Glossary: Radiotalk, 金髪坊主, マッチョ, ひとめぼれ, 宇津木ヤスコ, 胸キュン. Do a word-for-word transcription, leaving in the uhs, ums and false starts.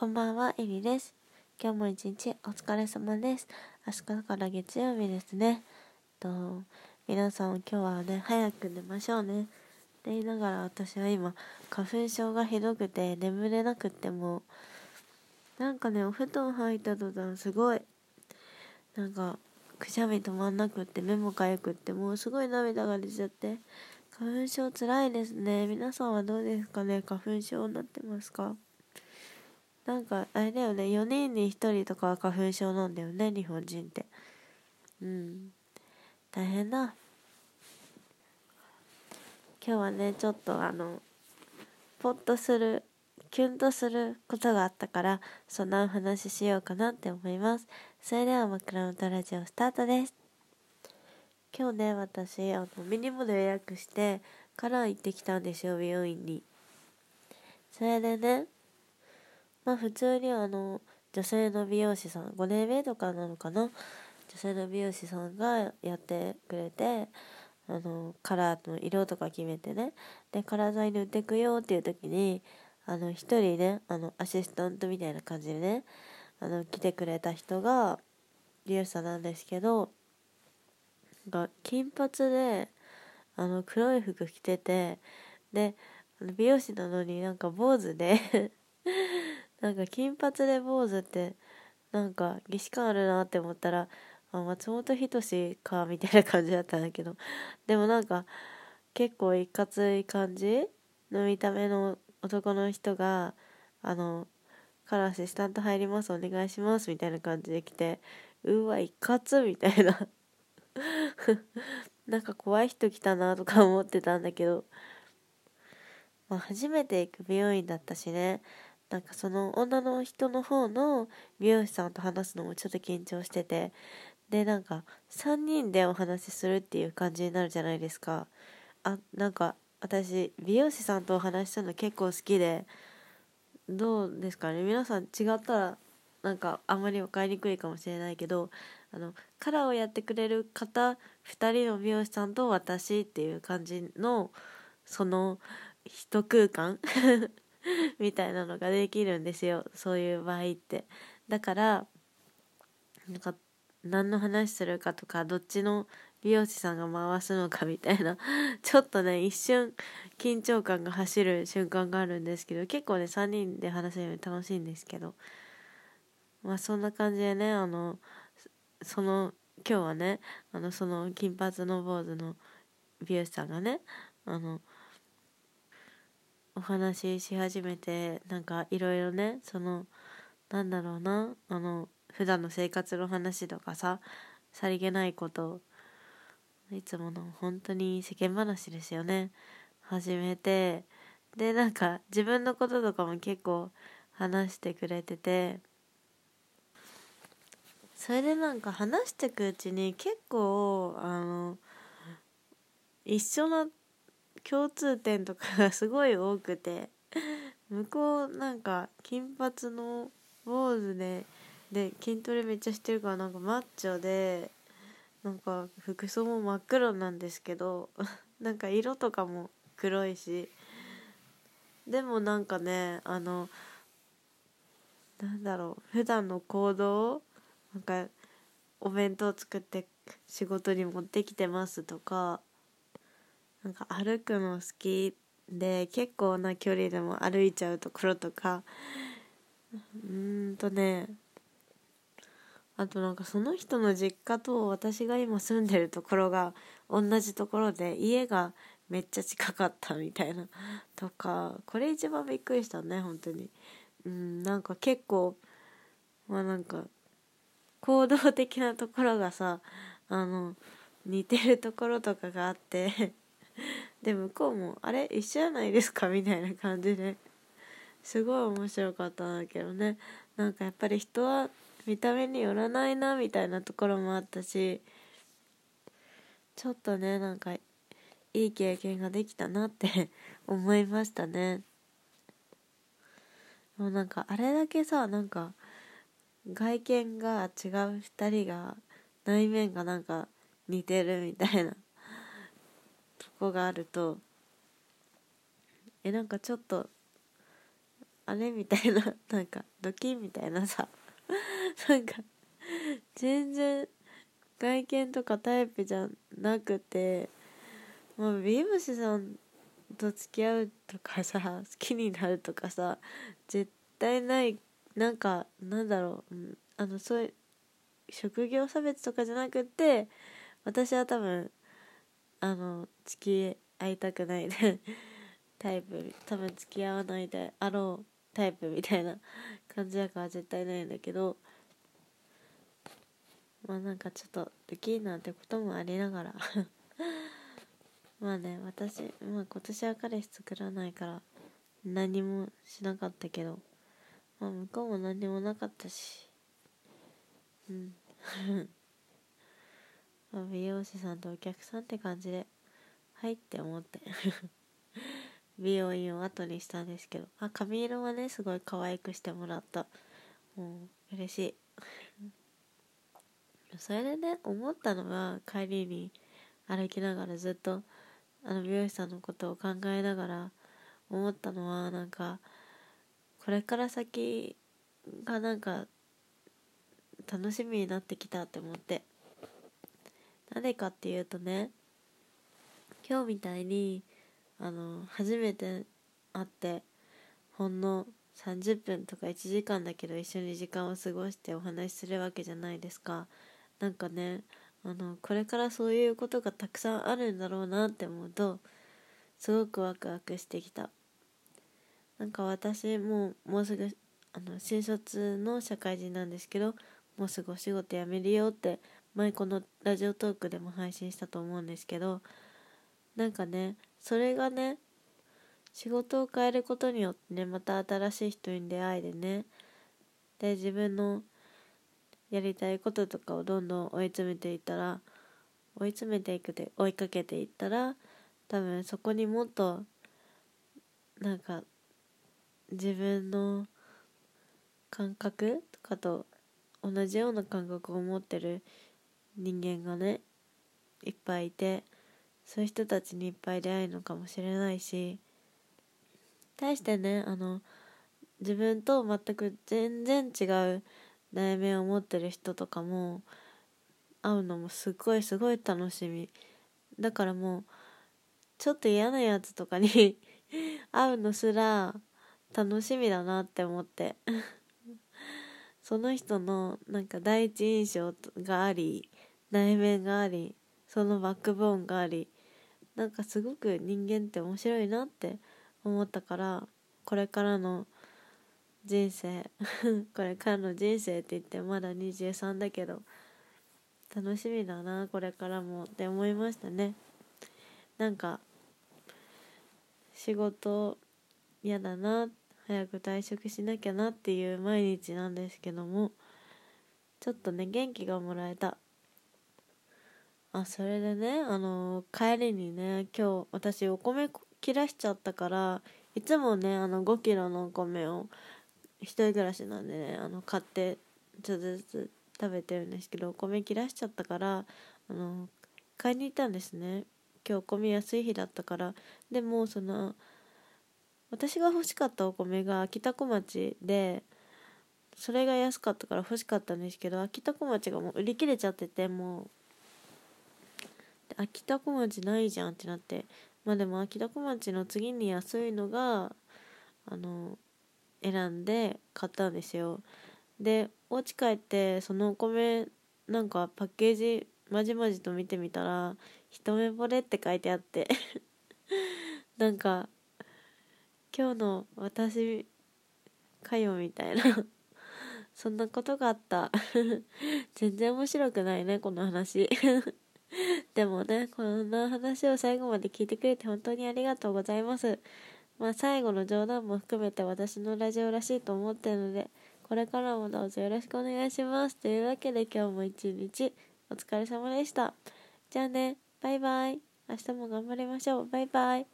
こんばんは、エリです。今日も一日お疲れ様です。明日から月曜日ですね。と皆さん今日はね、早く寝ましょうねって言いながら、私は今花粉症がひどくて眠れなくって、もうなんかね、お布団入った途端すごいなんかくしゃみ止まんなくって、目もかゆくって、もうすごい涙が出ちゃって、花粉症つらいですね。皆さんはどうですかね。花粉症になってますか。なんかあれだよね、よにんにひとりとかは花粉症なんだよね、日本人って。うん大変だ。今日はね、ちょっとあのポッとする、キュンとすることがあったから、そんなお話しようかなって思います。それでは枕元ラジオスタートです。今日ね、私あのミニモで予約してから行ってきたんですよ、美容院に。それでね、まあ普通にあの女性の美容師さん、ごねんめとかなのかな、女性の美容師さんがやってくれて、あのカラーの色とか決めてね、でカラー剤塗ってくよっていう時に、あの一人ね、あのアシスタントみたいな感じでね、あの来てくれた人が美容師さんなんですけど、が金髪であの黒い服着てて、で美容師なのになんか坊主でなんか金髪で坊主ってなんか儀式感あるなって思ったら、あ松本人志かみたいな感じだったんだけど、でもなんか結構いかつい感じの見た目の男の人が、あのカラーアシスタント入ります、お願いしますみたいな感じで来て、うわいかつみたいななんか怖い人来たなとか思ってたんだけど、まあ、初めて行く美容院だったしね、なんかその女の人の方の美容師さんと話すのもちょっと緊張してて、でなんかさんにんでお話しするっていう感じになるじゃないですか。あ、なんか私美容師さんとお話しするの結構好きで、どうですかね皆さん、違ったらなんかあんまり分かりにくいかもしれないけど、あのカラーをやってくれる方ふたりの美容師さんと私っていう感じの、その一空間みたいなのができるんですよ、そういう場合って。だからなんか何の話するかとか、どっちの美容師さんが回すのかみたいなちょっとね一瞬緊張感が走る瞬間があるんですけど、結構ねさんにんで話せるように楽しいんですけど、まあそんな感じでね、あのその今日はね、あのその金髪の坊主の美容師さんがね、あのお話しし始めて、なんかいろいろね、そのなんだろうな、あの普段の生活の話とかさ、さりげないこと、いつもの本当に世間話ですよね、始めて、でなんか自分のこととかも結構話してくれてて、それでなんか話してくうちに結構あの一緒の共通点とかがすごい多くて、向こうなんか金髪の坊主で、で筋トレめっちゃしてるから、なんかマッチョで、なんか服装も真っ黒なんですけどなんか色とかも黒いし、でもなんかね、あのなんだろう、普段の行動、なんかお弁当作って仕事に持ってきてますとか、なんか歩くの好きで結構な距離でも歩いちゃうところとか、うーんとね、あとなんかその人の実家と私が今住んでるところが同じところで、家がめっちゃ近かったみたいなとか、これ一番びっくりしたね本当に。うん、なんか結構まあなんか行動的なところがさ、あの似てるところとかがあってで向こうもあれ一緒じゃないですかみたいな感じで、すごい面白かったんだけどね。なんかやっぱり人は見た目によらないなみたいなところもあったし、ちょっとねなんかいい経験ができたなって思いましたね。もうなんかあれだけさ、なんか外見が違うふたりが内面がなんか似てるみたいなとこがあると、えなんかちょっとあれみたいな、なんかドキンみたいなさ、なんか全然外見とかタイプじゃなくて、まあビームスさんと付き合うとかさ、好きになるとかさ、絶対ない。なんかなんだろう、うん、あのそういう職業差別とかじゃなくて、私は多分あの付き合いたくないでタイプ、多分付き合わないであろうタイプみたいな感じだから絶対ないんだけど、まあなんかちょっとドキーなんてこともありながらまあね、私、まあ、今年は彼氏作らないから何もしなかったけど、まあ向こうも何もなかったし、うんまあ美容師さんとお客さんって感じで、はいって思って美容院を後にしたんですけど、あ、髪色はねすごい可愛くしてもらった。もう嬉しいそれでね、思ったのが、帰りに歩きながらずっとあの美容師さんのことを考えながら思ったのは、なんかこれから先がなんか楽しみになってきたって思って、なんでかっていうとね、今日みたいにあの初めて会ってほんのさんじゅっぷんとかいちじかんだけど一緒に時間を過ごしてお話しするわけじゃないですか。なんかね、あのこれからそういうことがたくさんあるんだろうなって思うとすごくワクワクしてきた。なんか私もう、もうすぐあの新卒の社会人なんですけど、もうすぐお仕事辞めるよって前このラジオトークでも配信したと思うんですけど、なんかねそれがね、仕事を変えることによってね、また新しい人に出会いでね、で自分のやりたいこととかをどんどん追い詰めていったら、追い詰めていくで追いかけていったら、多分そこにもっとなんか自分の感覚とかと同じような感覚を持ってる人間がねいっぱいいて、そういう人たちにいっぱい出会えるのかもしれないし、対してね、あの自分と全く全然違う内面を持ってる人とかも会うのもすごいすごい楽しみだから、もうちょっと嫌なやつとかに会うのすら楽しみだなって思ってその人のなんか第一印象があり、内面があり、そのバックボーンがあり、なんかすごく人間って面白いなって思ったから、これからの人生これからの人生って言ってまだにじゅうさんだけど楽しみだなこれからもって思いましたね。なんか仕事嫌だな、早く退職しなきゃなっていう毎日なんですけども、ちょっとね元気がもらえた。あ、それでね、あの帰りにね、今日私お米切らしちゃったから、いつもねあのごキロのお米を一人暮らしなんでね、あの買ってちょっとずつ食べてるんですけど、お米切らしちゃったから、あの買いに行ったんですね。今日お米安い日だったから。でもその私が欲しかったお米があきたこまちで、それが安かったから欲しかったんですけど、あきたこまちがもう売り切れちゃってて、もうあきたこまちないじゃんってなって、まあでもあきたこまちの次に安いのがあの選んで買ったんですよ。でお家帰ってそのお米なんかパッケージまじまじと見てみたら、一目惚れって書いてあってなんか今日の私かよみたいなそんなことがあった全然面白くないねこの話でもね、こんな話を最後まで聞いてくれて本当にありがとうございます。まあ最後の冗談も含めて私のラジオらしいと思っているので、これからもどうぞよろしくお願いします。というわけで今日も一日お疲れ様でした。じゃあね、バイバイ。明日も頑張りましょう。バイバイ。